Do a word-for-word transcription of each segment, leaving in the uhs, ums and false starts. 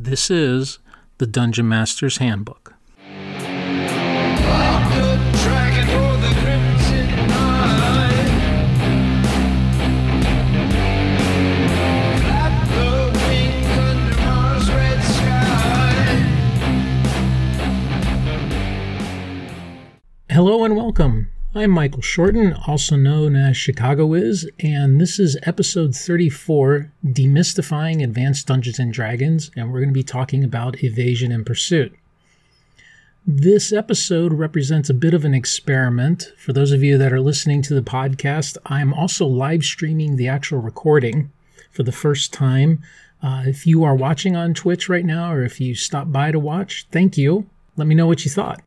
This is the Dungeon Master's Handbook. Hello and welcome. I'm Michael Shorten, also known as Chicago Wiz, and this is episode thirty-four, Demystifying Advanced Dungeons and Dragons, and we're going to be talking about evasion and pursuit. This episode represents a bit of an experiment. For those of you that are listening to the podcast, I'm also live streaming the actual recording for the first time. Uh, if you are watching on Twitch right now, or if you stopped by to watch, thank you. Let me know what you thought.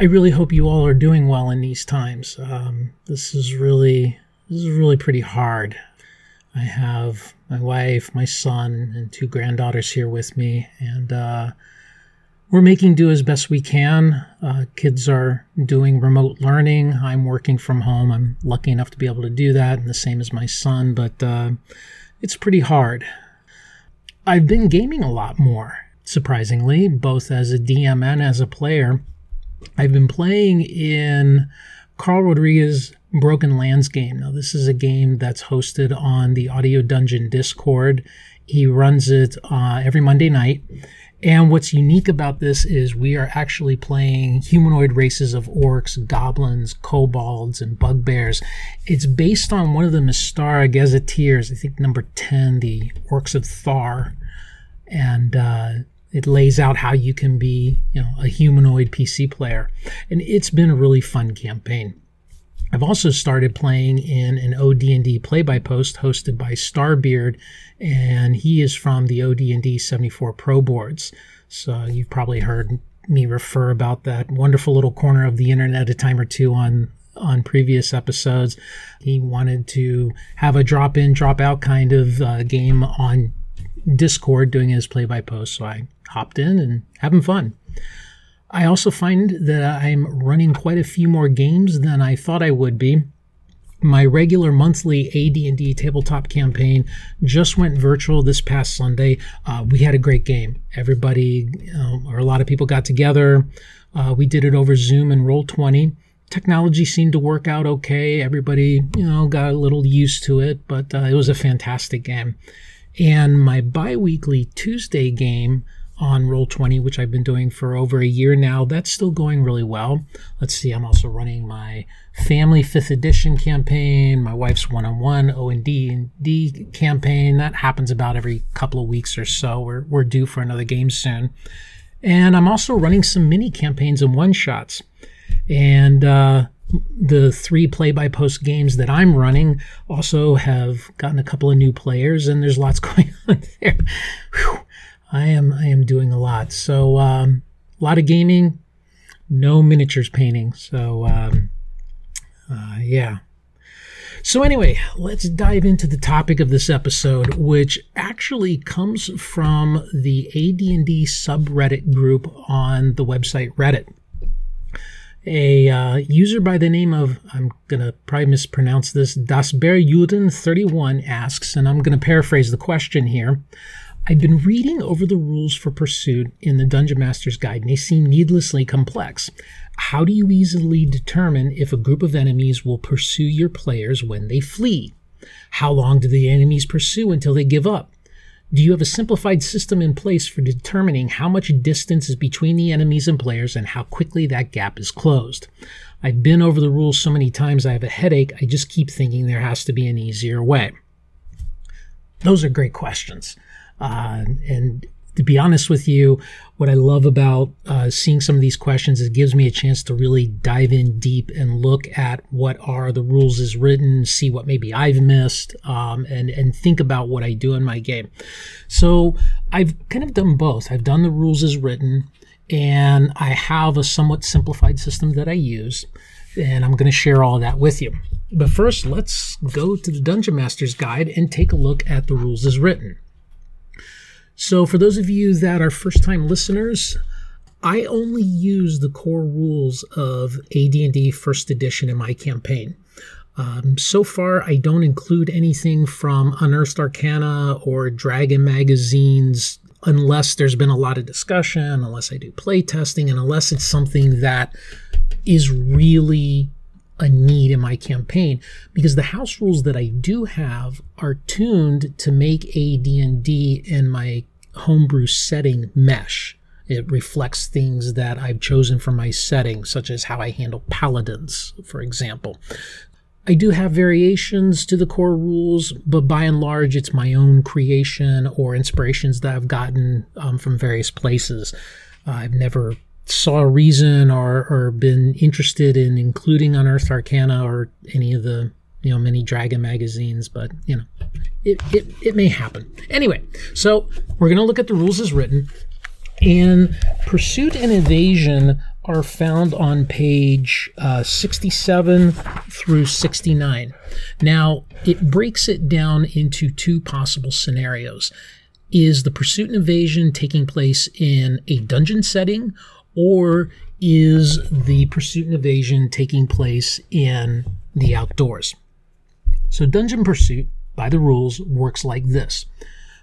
I really hope you all are doing well in these times. Um, this is really, this is really pretty hard. I have my wife, my son, and two granddaughters here with me, and uh, we're making do as best we can. Uh, kids are doing remote learning. I'm working from home. I'm lucky enough to be able to do that, and the same as my son, but uh, it's pretty hard. I've been gaming a lot more, surprisingly, both as a D M and as a player. I've been playing in Carl Rodriguez's Broken Lands game. Now, this is a game that's hosted on the Audio Dungeon Discord. He runs it uh, every Monday night. And what's unique about this is we are actually playing humanoid races of orcs, goblins, kobolds, and bugbears. It's based on one of the Mystara gazetteers, I think number ten, the Orcs of Thar. And uh It lays out how you can be, you know, a humanoid P C player. And it's been a really fun campaign. I've also started playing in an O D and D play-by-post hosted by Starbeard, and he is from the O D and D seventy-four Pro Boards. So you've probably heard me refer about that wonderful little corner of the internet a time or two on on previous episodes. He wanted to have a drop-in, drop-out kind of uh, game on Discord doing his play-by-post, so I hopped in and having fun. I also find that I'm running quite a few more games than I thought I would be. My regular monthly A D and D tabletop campaign just went virtual this past Sunday. Uh, we had a great game. Everybody, um, or a lot of people got together. Uh, we did it over Zoom and Roll twenty. Technology seemed to work out okay. Everybody, you know, got a little used to it, but uh, it was a fantastic game. And my bi-weekly Tuesday game on Roll twenty, which I've been doing for over a year now, that's still going really well. Let's see, I'm also running my family fifth edition campaign, my wife's one-on-one O D and D campaign. That happens about every couple of weeks or so. We're, we're due for another game soon. And I'm also running some mini campaigns and one-shots. And uh, the three play-by-post games that I'm running also have gotten a couple of new players, and there's lots going on there. Whew. I am I am doing a lot. So um, a lot of gaming, no miniatures painting. So um, uh, yeah. So anyway, let's dive into the topic of this episode, which actually comes from the A D and D subreddit group on the website Reddit. A uh, user by the name of, I'm going to probably mispronounce this, DasBeerJuden thirty-one asks, and I'm going to paraphrase the question here. I've been reading over the rules for pursuit in the Dungeon Master's Guide, and they seem needlessly complex. How do you easily determine if a group of enemies will pursue your players when they flee? How long do the enemies pursue until they give up? Do you have a simplified system in place for determining how much distance is between the enemies and players and how quickly that gap is closed? I've been over the rules so many times I have a headache. I just keep thinking there has to be an easier way. Those are great questions. Uh, and to be honest with you, what I love about uh, seeing some of these questions is it gives me a chance to really dive in deep and look at what are the rules as written, see what maybe I've missed, um, and, and think about what I do in my game. So I've kind of done both. I've done the rules as written, and I have a somewhat simplified system that I use, and I'm going to share all of that with you. But first, let's go to the Dungeon Master's Guide and take a look at the rules as written. So for those of you that are first-time listeners, I only use the core rules of A D and D first edition in my campaign. Um, so far, I don't include anything from Unearthed Arcana or Dragon Magazines unless there's been a lot of discussion, unless I do play testing, and unless it's something that is really a need in my campaign, because the house rules that I do have are tuned to make A D and D and my homebrew setting mesh. It reflects things that I've chosen for my setting, such as how I handle paladins, for example. I do have variations to the core rules, but by and large, it's my own creation or inspirations that I've gotten um, from various places. Uh, I've never saw a reason or, or been interested in including Unearthed Arcana or any of the, you know, many Dragon magazines, but, you know, it, it, it may happen. Anyway, so we're going to look at the rules as written. And Pursuit and Evasion are found on page uh, sixty-seven through sixty-nine. Now, it breaks it down into two possible scenarios. Is the Pursuit and Evasion taking place in a dungeon setting, or is the Pursuit and Evasion taking place in the outdoors? So Dungeon Pursuit, by the rules, works like this.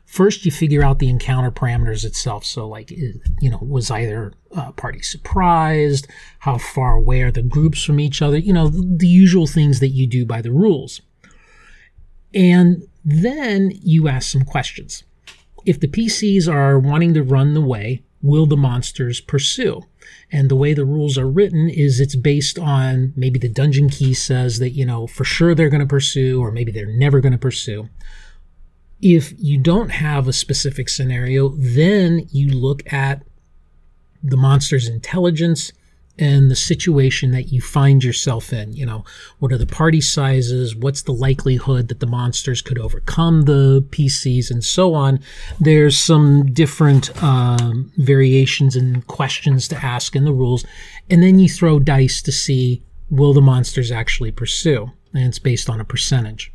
First, you figure out the encounter parameters itself. So, like, you know, was either uh, party surprised? How far away are the groups from each other? You know, the usual things that you do by the rules. And then you ask some questions. If the P Cs are wanting to run the way, will the monsters pursue? And the way the rules are written is it's based on maybe the dungeon key says that, you know, for sure they're going to pursue, or maybe they're never going to pursue. If you don't have a specific scenario, then you look at the monster's intelligence and the situation that you find yourself in. You know, what are the party sizes? What's the likelihood that the monsters could overcome the P Cs and so on? There's some different um, variations and questions to ask in the rules. And then you throw dice to see, will the monsters actually pursue? And it's based on a percentage.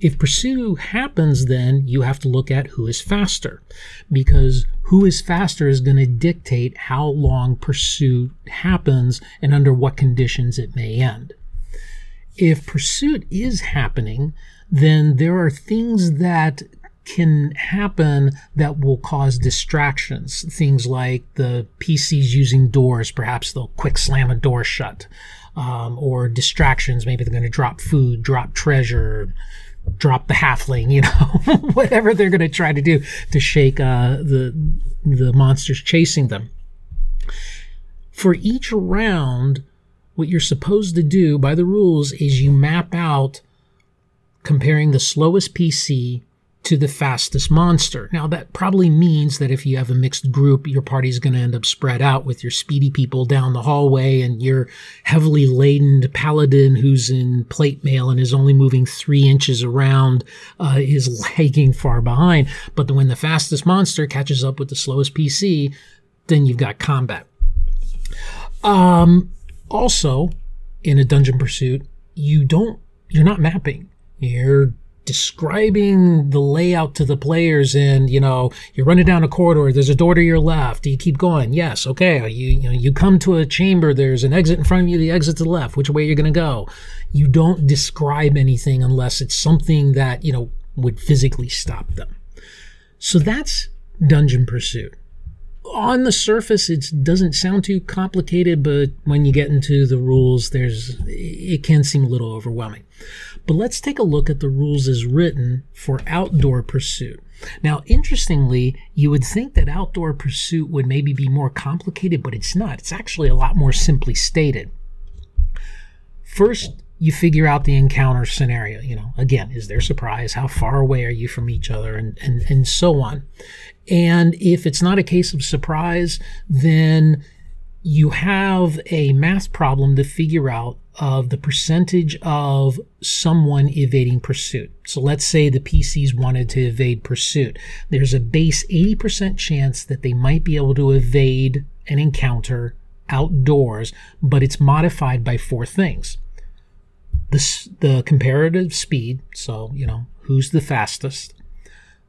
If pursue happens, then you have to look at who is faster, because who is faster is going to dictate how long pursuit happens and under what conditions it may end. If pursuit is happening, then there are things that can happen that will cause distractions. Things like the P Cs using doors, perhaps they'll quick slam a door shut. Um, or distractions, maybe they're going to drop food, drop treasure, drop the halfling, you know, whatever they're going to try to do to shake uh, the the monsters chasing them. For each round, what you're supposed to do by the rules is you map out comparing the slowest P C to the fastest monster. Now, that probably means that if you have a mixed group, your party's going to end up spread out with your speedy people down the hallway and your heavily laden paladin who's in plate mail and is only moving three inches around uh, is lagging far behind. But when the fastest monster catches up with the slowest P C, then you've got combat. Um, also, in a dungeon pursuit, you don't, you're not mapping. You're describing the layout to the players, and, you know, you're running down a corridor, there's a door to your left, you keep going, yes, okay, you, you know, you come to a chamber, there's an exit in front of you, the exit to the left, which way you're going to go. You don't describe anything unless it's something that, you know, would physically stop them. So that's Dungeon Pursuit. On the surface, it doesn't sound too complicated, but when you get into the rules, there's it can seem a little overwhelming. But let's take a look at the rules as written for outdoor pursuit. Now, interestingly, you would think that outdoor pursuit would maybe be more complicated, but it's not. It's actually a lot more simply stated. First, you figure out the encounter scenario. You know, again, is there surprise? How far away are you from each other? And, and, and so on. And if it's not a case of surprise, then you have a math problem to figure out of the percentage of someone evading pursuit. So let's say the P Cs wanted to evade pursuit. There's a base eighty percent chance that they might be able to evade an encounter outdoors, but it's modified by four things. The, the comparative speed, so, you know, who's the fastest,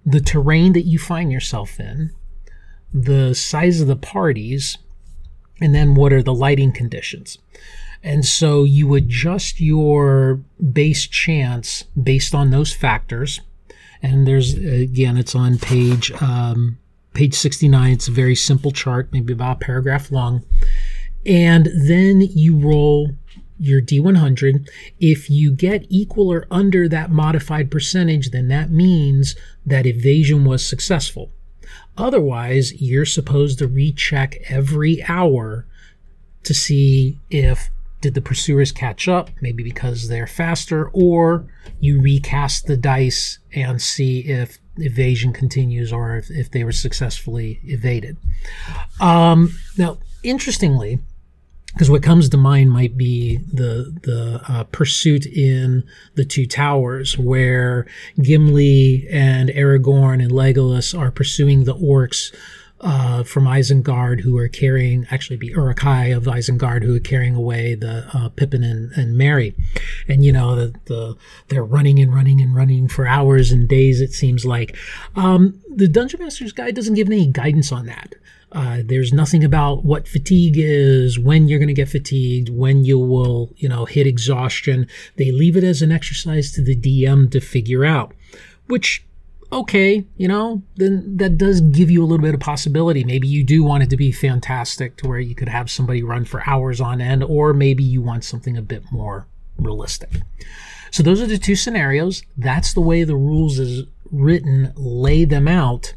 the terrain that you find yourself in, the size of the parties, and then what are the lighting conditions. And so you adjust your base chance based on those factors. And there's, again, it's on page um, page sixty-nine. It's a very simple chart, maybe about a paragraph long. And then you roll your D one hundred. If you get equal or under that modified percentage, then that means that evasion was successful. Otherwise, you're supposed to recheck every hour to see if did the pursuers catch up, maybe because they're faster, or you recast the dice and see if evasion continues or if, if they were successfully evaded. Um, now, interestingly, because what comes to mind might be the the uh, pursuit in The Two Towers, where Gimli and Aragorn and Legolas are pursuing the orcs Uh, from Isengard, who are carrying, actually be Uruk-hai of Isengard, who are carrying away the uh, Pippin and, and Merry. And, you know, the, the they're running and running and running for hours and days, it seems like. Um, the Dungeon Master's Guide doesn't give any guidance on that. Uh, there's nothing about what fatigue is, when you're going to get fatigued, when you will, you know, hit exhaustion. They leave it as an exercise to the D M to figure out, which... okay, you know, then that does give you a little bit of possibility. Maybe you do want it to be fantastic to where you could have somebody run for hours on end, or maybe you want something a bit more realistic. So those are the two scenarios. That's the way the rules is written, lay them out.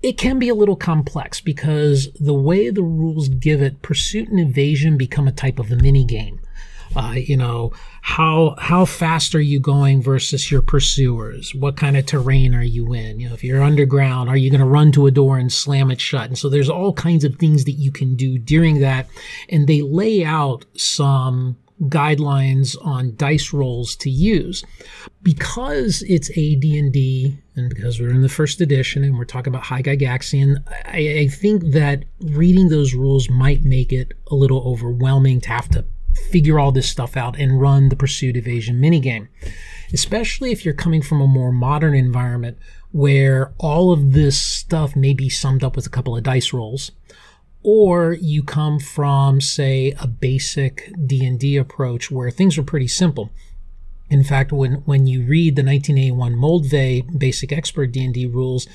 It can be a little complex because the way the rules give it, pursuit and evasion become a type of a mini game. Uh, you know, how how fast are you going versus your pursuers? What kind of terrain are you in? You know, if you're underground, are you going to run to a door and slam it shut? And so there's all kinds of things that you can do during that. And they lay out some guidelines on dice rolls to use. Because it's A D and D and because we're in the first edition and we're talking about High Gygaxian, I, I think that reading those rules might make it a little overwhelming to have to figure all this stuff out and run the pursuit evasion minigame, especially if you're coming from a more modern environment where all of this stuff may be summed up with a couple of dice rolls, or you come from, say, a basic D and D approach where things are pretty simple. In fact, when, when you read the nineteen eighty-one Moldvay Basic Expert D and D rules,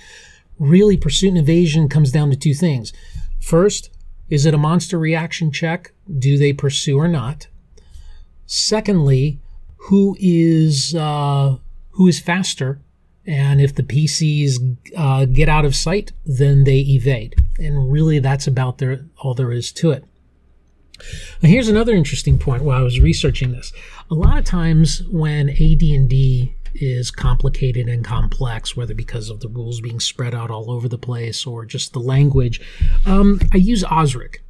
really pursuit and evasion comes down to two things. First, is it a monster reaction check? Do they pursue or not? Secondly, who is uh, who is faster? And if the P Cs uh, get out of sight, then they evade. And really, that's about their, all there is to it. Now, here's another interesting point while I was researching this. A lot of times when A D and D is complicated and complex, whether because of the rules being spread out all over the place or just the language, Um, I use Osric.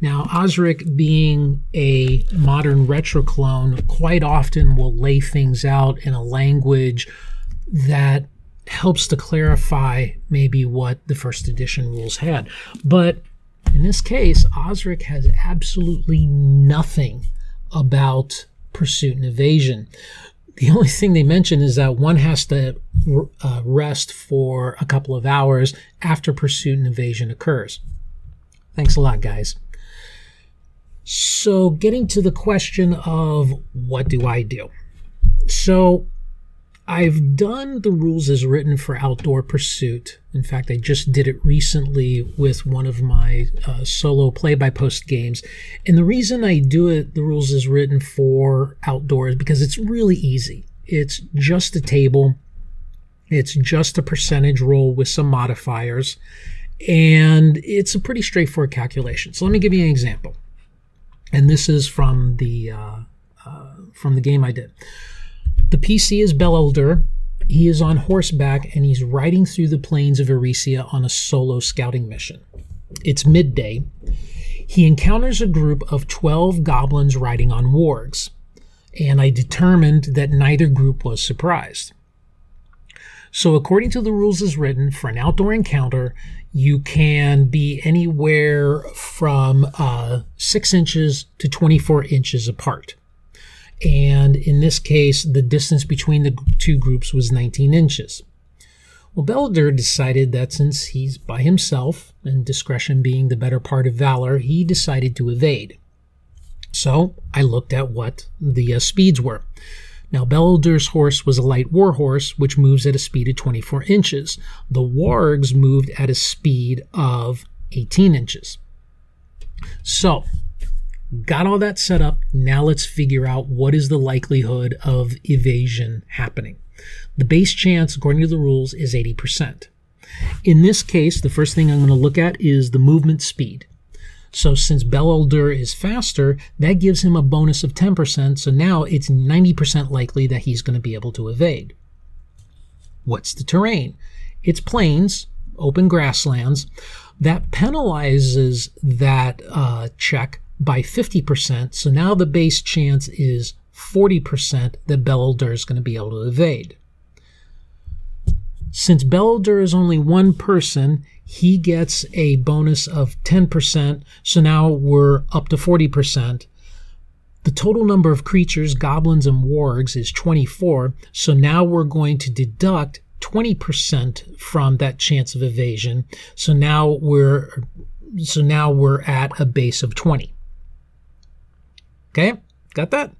Now, Osric being a modern retro clone, quite often will lay things out in a language that helps to clarify maybe what the first edition rules had. But in this case, Osric has absolutely nothing about pursuit and evasion. The only thing they mention is that one has to uh, rest for a couple of hours after pursuit and evasion occurs. Thanks a lot, guys. So getting to the question of what do I do? So I've done the rules as written for outdoor pursuit. In fact, I just did it recently with one of my uh, solo play-by-post games. And the reason I do it, the rules as written for outdoors, because it's really easy. It's just a table. It's just a percentage roll with some modifiers. And it's a pretty straightforward calculation. So let me give you an example. And this is from the, uh, uh, from the game I did. The P C is Bel-Elder. He is on horseback, and he's riding through the plains of Eresia on a solo scouting mission. It's midday. He encounters a group of twelve goblins riding on wargs, and I determined that neither group was surprised. So according to the rules as written, for an outdoor encounter, you can be anywhere from uh, six inches to twenty-four inches apart. And in this case, the distance between the two groups was nineteen inches. Well, Bel-Elder decided that since he's by himself, and discretion being the better part of valor, he decided to evade. So I looked at what the uh, speeds were. Now, Bel-Elder's horse was a light war horse, which moves at a speed of twenty-four inches. The wargs moved at a speed of eighteen inches. So, got all that set up. Now let's figure out what is the likelihood of evasion happening. The base chance, according to the rules, is eighty percent. In this case, the first thing I'm going to look at is the movement speed. So since Bel-Elder is faster, that gives him a bonus of ten percent, so now it's ninety percent likely that he's going to be able to evade. What's the terrain? It's plains, open grasslands. That penalizes that uh, check by fifty percent, so now the base chance is forty percent that Bel-Elder is going to be able to evade. Since Bel-Elder is only one person, he gets a bonus of ten percent, so now we're up to forty percent. The total number of creatures, goblins and wargs, is twenty-four, so now we're going to deduct twenty percent from that chance of evasion, so now we're so now we're at a base of twenty. Okay, got that?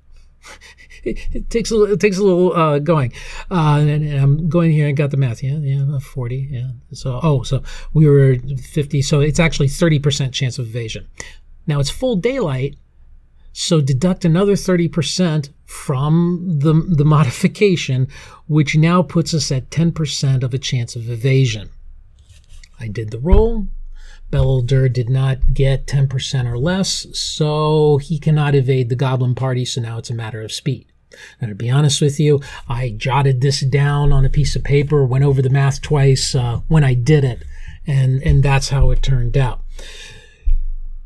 It takes a little, it takes a little uh, going, uh, and, and I'm going here and got the math. Yeah, yeah, forty. Yeah. So oh, so we were fifty. So it's actually thirty percent chance of evasion. Now it's full daylight, so deduct another thirty percent from the the modification, which now puts us at ten percent of a chance of evasion. I did the roll. Bel-Elder did not get ten percent or less, so he cannot evade the goblin party, so now it's a matter of speed. Now, to be honest with you, I jotted this down on a piece of paper, went over the math twice uh, when I did it, and, and that's how it turned out.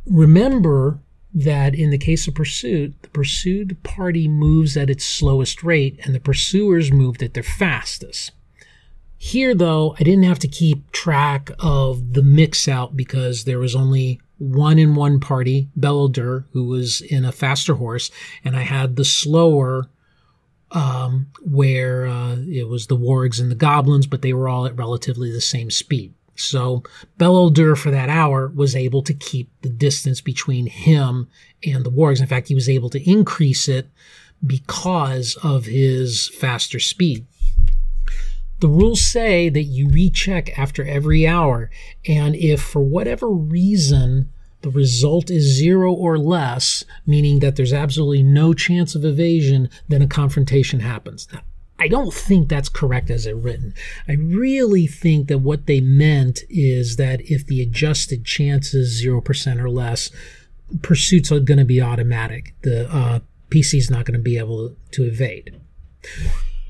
Remember that in the case of pursuit, the pursued party moves at its slowest rate, and the pursuers moved at their fastest. Here, though, I didn't have to keep track of the mix-out because there was only one in one party, Bel-Elder, who was in a faster horse, and I had the slower um, where uh, it was the wargs and the goblins, but they were all at relatively the same speed. So Bel-Elder, for that hour, was able to keep the distance between him and the wargs. In fact, he was able to increase it because of his faster speed. The rules say that you recheck after every hour, and if for whatever reason the result is zero or less, meaning that there's absolutely no chance of evasion, then a confrontation happens. Now, I don't think that's correct as it's written. I really think that what they meant is that if the adjusted chance is zero percent or less, pursuits are going to be automatic. The uh, P C's not going to be able to evade.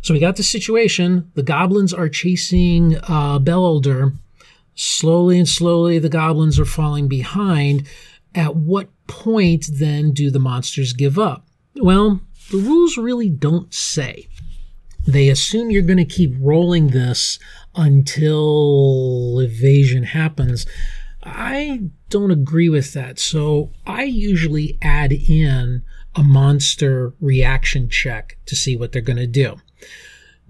So we got the situation. The goblins are chasing uh, Bel-Elder. Slowly and slowly, the goblins are falling behind. At what point, then, do the monsters give up? Well, the rules really don't say. They assume you're going to keep rolling this until evasion happens. I don't agree with that. So I usually add in a monster reaction check to see what they're going to do.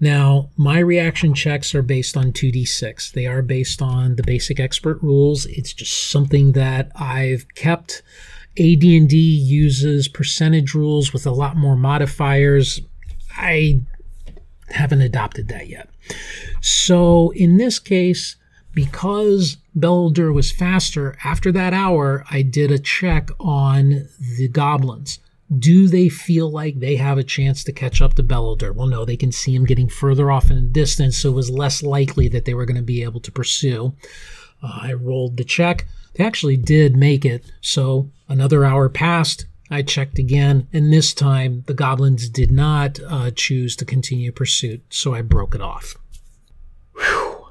Now, my reaction checks are based on two d six. They are based on the basic expert rules. It's just something that I've kept. A D and D uses percentage rules with a lot more modifiers. I haven't adopted that yet. So in this case, because Bel-Elder was faster, after that hour, I did a check on the goblins. Do they feel like they have a chance to catch up to Bel-Elder? Well, no, they can see him getting further off in the distance, so it was less likely that they were going to be able to pursue. Uh, I rolled the check. They actually did make it, so another hour passed. I checked again, and this time the goblins did not uh, choose to continue pursuit, so I broke it off. Whew.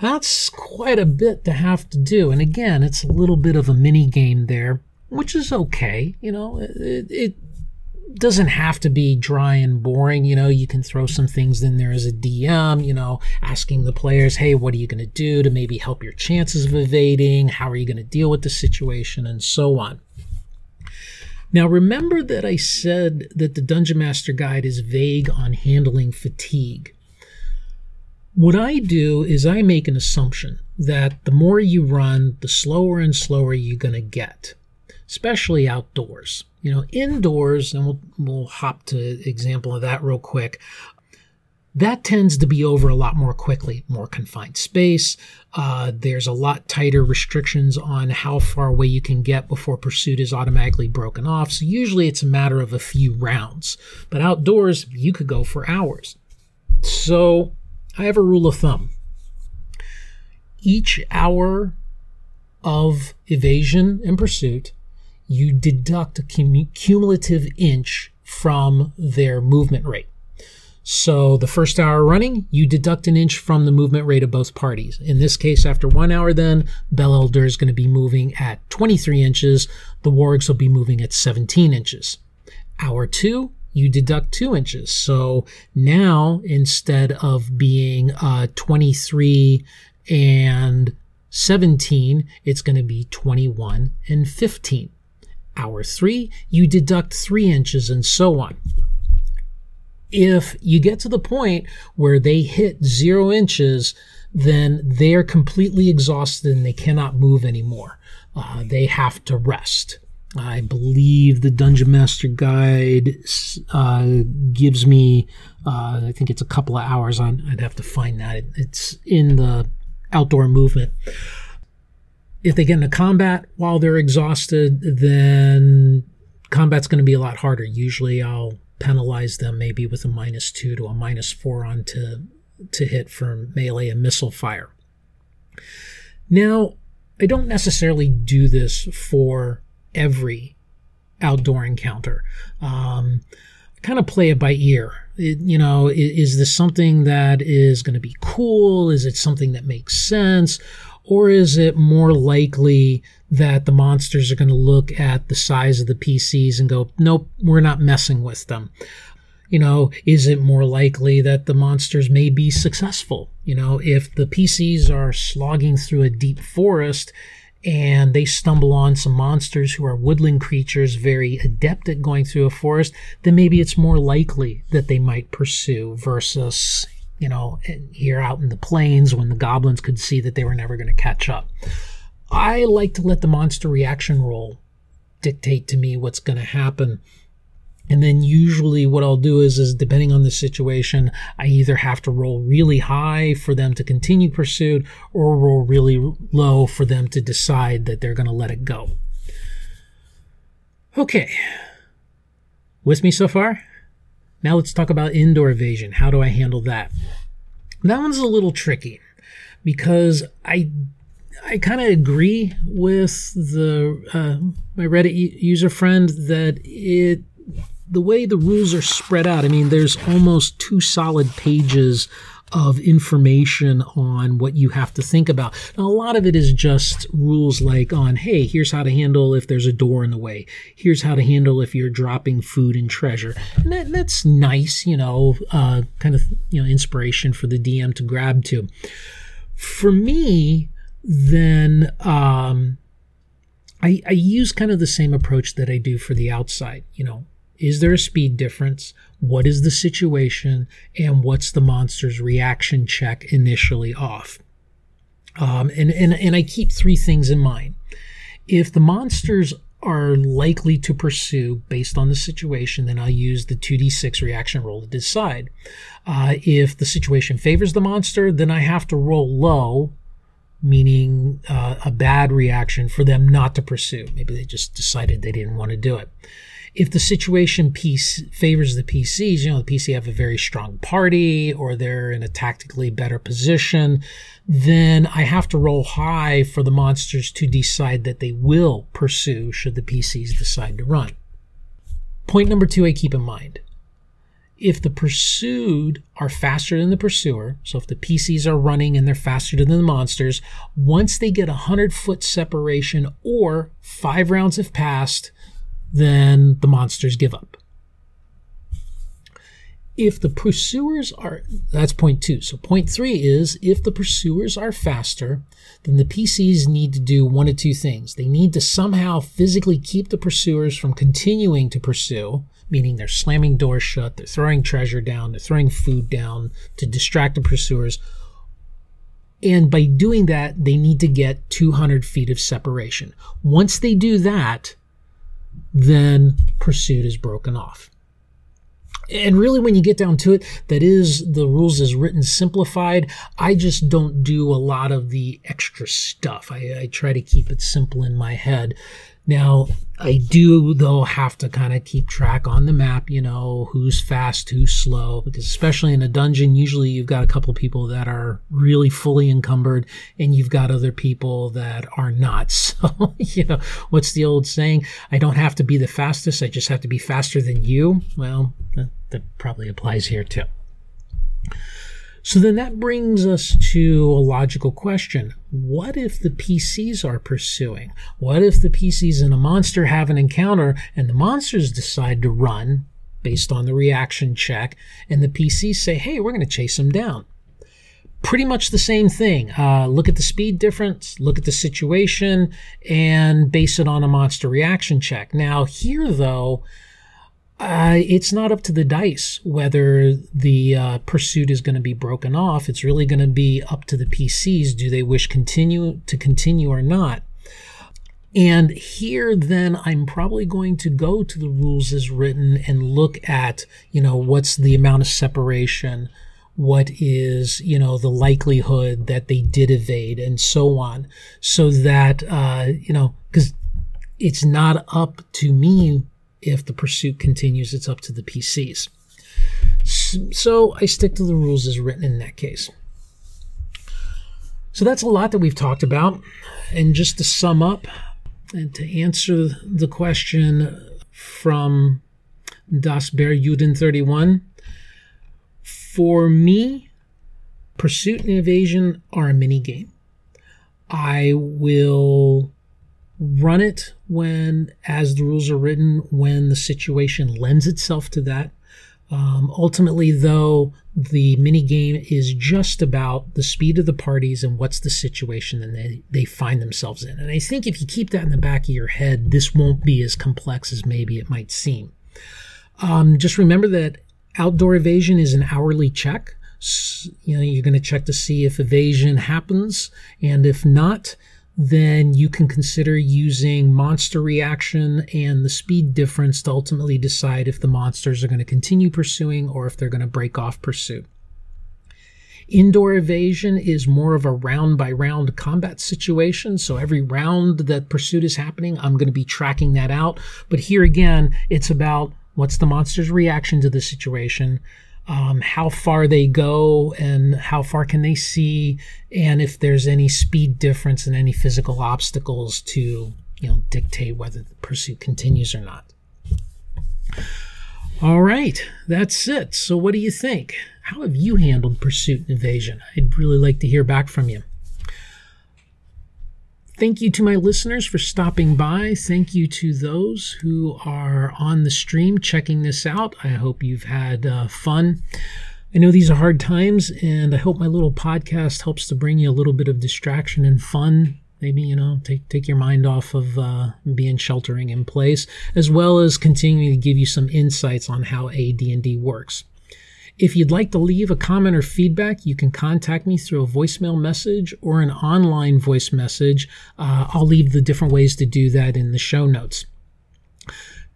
That's quite a bit to have to do, and again, it's a little bit of a mini game there, which is okay. You know, it, it doesn't have to be dry and boring. You know, you can throw some things in there as a D M, you know, asking the players, hey, what are you going to do to maybe help your chances of evading? How are you going to deal with the situation? And so on. Now, remember that I said that the Dungeon Master Guide is vague on handling fatigue. What I do is I make an assumption that the more you run, the slower and slower you're going to get, especially outdoors. you know, indoors, and we'll, we'll hop to example of that real quick, that tends to be over a lot more quickly, more confined space. Uh, there's a lot tighter restrictions on how far away you can get before pursuit is automatically broken off. So usually it's a matter of a few rounds. But outdoors, you could go for hours. So I have a rule of thumb. Each hour of evasion and pursuit, you deduct a cum- cumulative inch from their movement rate. So the first hour running, you deduct an inch from the movement rate of both parties. In this case, after one hour then, Bel-Elder is going to be moving at twenty-three inches. The wargs will be moving at seventeen inches. Hour two, you deduct two inches. So now, instead of being uh, twenty-three and seventeen, it's going to be twenty-one and fifteen. Hour three, you deduct three inches and so on. If you get to the point where they hit zero inches, then they're completely exhausted and they cannot move anymore. Uh, they have to rest. I believe the Dungeon Master Guide uh, gives me, uh, I think it's a couple of hours on. I'd have to find that. It, it's in the outdoor movement. If they get into combat while they're exhausted, then combat's going to be a lot harder. Usually I'll penalize them maybe with a minus two to a minus four on to, to hit from melee and missile fire. Now, I don't necessarily do this for every outdoor encounter. Um, I kind of play it by ear. It, you know, is, is this something that is going to be cool? Is it something that makes sense? Or is it more likely that the monsters are going to look at the size of the P Cs and go, nope, we're not messing with them? You know, is it more likely that the monsters may be successful? You know, if the P Cs are slogging through a deep forest and they stumble on some monsters who are woodland creatures very adept at going through a forest, then maybe it's more likely that they might pursue versus, you know, here out in the plains when the goblins could see that they were never going to catch up. I like to let the monster reaction roll dictate to me what's going to happen. And then usually what I'll do is, is depending on the situation, I either have to roll really high for them to continue pursuit or roll really low for them to decide that they're going to let it go. Okay. With me so far? Now let's talk about indoor evasion. How do I handle that? That one's a little tricky because I I kind of agree with the uh, my Reddit u- user friend that it the way the rules are spread out, I mean, there's almost two solid pages of information on what you have to think about. Now, a lot of it is just rules like on, hey, here's how to handle if there's a door in the way. Here's how to handle if you're dropping food and treasure. And that, that's nice, you know, uh, kind of, you know, inspiration for the D M to grab to. For me, then, um, I, I use kind of the same approach that I do for the outside, you know. Is there a speed difference? What is the situation? And what's the monster's reaction check initially off? Um, and, and, and I keep three things in mind. If the monsters are likely to pursue based on the situation, then I'll use the two d six reaction roll to decide. Uh, if the situation favors the monster, then I have to roll low, meaning uh, a bad reaction for them not to pursue. Maybe they just decided they didn't want to do it. If the situation piece favors the P Cs, you know, the P C have a very strong party or they're in a tactically better position, then I have to roll high for the monsters to decide that they will pursue should the P Cs decide to run. Point number two I keep in mind. If the pursued are faster than the pursuer, so if the P Cs are running and they're faster than the monsters, once they get a one hundred foot separation or five rounds have passed, then the monsters give up. If the pursuers are, that's point two. So point three is if the pursuers are faster, then the P Cs need to do one of two things. They need to somehow physically keep the pursuers from continuing to pursue, meaning they're slamming doors shut, they're throwing treasure down, they're throwing food down to distract the pursuers. And by doing that, they need to get two hundred feet of separation. Once they do that, then pursuit is broken off. And really, when you get down to it, that is the rules as written simplified. I just don't do a lot of the extra stuff. I, I try to keep it simple in my head. Now, I do, though, have to kind of keep track on the map, you know, who's fast, who's slow, because especially in a dungeon, usually you've got a couple people that are really fully encumbered and you've got other people that are not. So, you know, what's the old saying? I don't have to be the fastest. I just have to be faster than you. Well, that, that probably applies here, too. So then that brings us to a logical question. What if the P Cs are pursuing? What if the P Cs and a monster have an encounter and the monsters decide to run based on the reaction check and the P Cs say, hey, we're going to chase them down? Pretty much the same thing. Uh, look at the speed difference, look at the situation, and base it on a monster reaction check. Now here, though, Uh, it's not up to the dice whether the uh, pursuit is going to be broken off. It's really going to be up to the P Cs. Do they wish continue to continue or not? And here, then, I'm probably going to go to the rules as written and look at, you know, what's the amount of separation, what is, you know, the likelihood that they did evade, and so on, so that, uh, you know, because it's not up to me. If the pursuit continues, it's up to the P Cs. So I stick to the rules as written in that case. So that's a lot that we've talked about. And just to sum up and to answer the question from DasBeerJuden thirty-one, for me, pursuit and evasion are a mini game. I will run it when, as the rules are written, when the situation lends itself to that. Um, ultimately, though, the mini game is just about the speed of the parties and what's the situation that they, they find themselves in. And I think if you keep that in the back of your head, this won't be as complex as maybe it might seem. Um, just remember that outdoor evasion is an hourly check. You know, you're going to check to see if evasion happens, and if not, then you can consider using monster reaction and the speed difference to ultimately decide if the monsters are going to continue pursuing or if they're going to break off pursuit. Indoor evasion is more of a round-by-round combat situation, so every round that pursuit is happening, I'm going to be tracking that out. But here again, it's about what's the monster's reaction to the situation, Um, how far they go and how far can they see, and if there's any speed difference and any physical obstacles to, you know, dictate whether the pursuit continues or not. All right, that's it. So what do you think? How have you handled pursuit and evasion? I'd really like to hear back from you. Thank you to my listeners for stopping by. Thank you to those who are on the stream checking this out. I hope you've had uh, fun. I know these are hard times, and I hope my little podcast helps to bring you a little bit of distraction and fun. Maybe, you know, take take your mind off of uh, being sheltering in place, as well as continuing to give you some insights on how A D and D works. If you'd like to leave a comment or feedback, you can contact me through a voicemail message or an online voice message. Uh, I'll leave the different ways to do that in the show notes.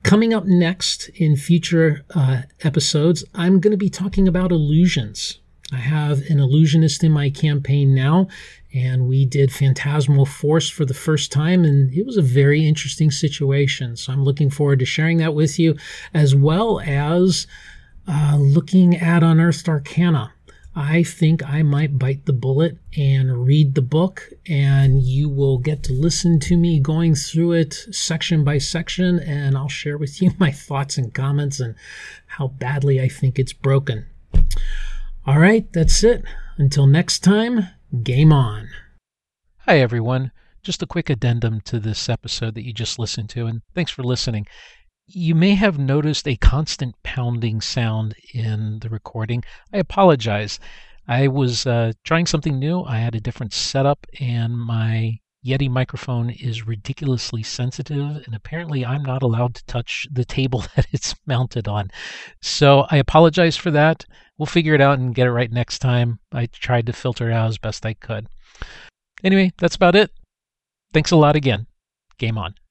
Coming up next in future uh, episodes, I'm going to be talking about illusions. I have an illusionist in my campaign now, and we did Phantasmal Force for the first time, and it was a very interesting situation. So I'm looking forward to sharing that with you, as well as Uh, looking at Unearthed Arcana. I think I might bite the bullet and read the book, and you will get to listen to me going through it section by section, and I'll share with you my thoughts and comments and how badly I think it's broken. All right, that's it. Until next time, game on. Hi, everyone. Just a quick addendum to this episode that you just listened to, and thanks for listening. You may have noticed a constant pounding sound in the recording. I apologize. I was uh, trying something new. I had a different setup, and my Yeti microphone is ridiculously sensitive, and apparently I'm not allowed to touch the table that it's mounted on. So I apologize for that. We'll figure it out and get it right next time. I tried to filter it out as best I could. Anyway, that's about it. Thanks a lot again. Game on.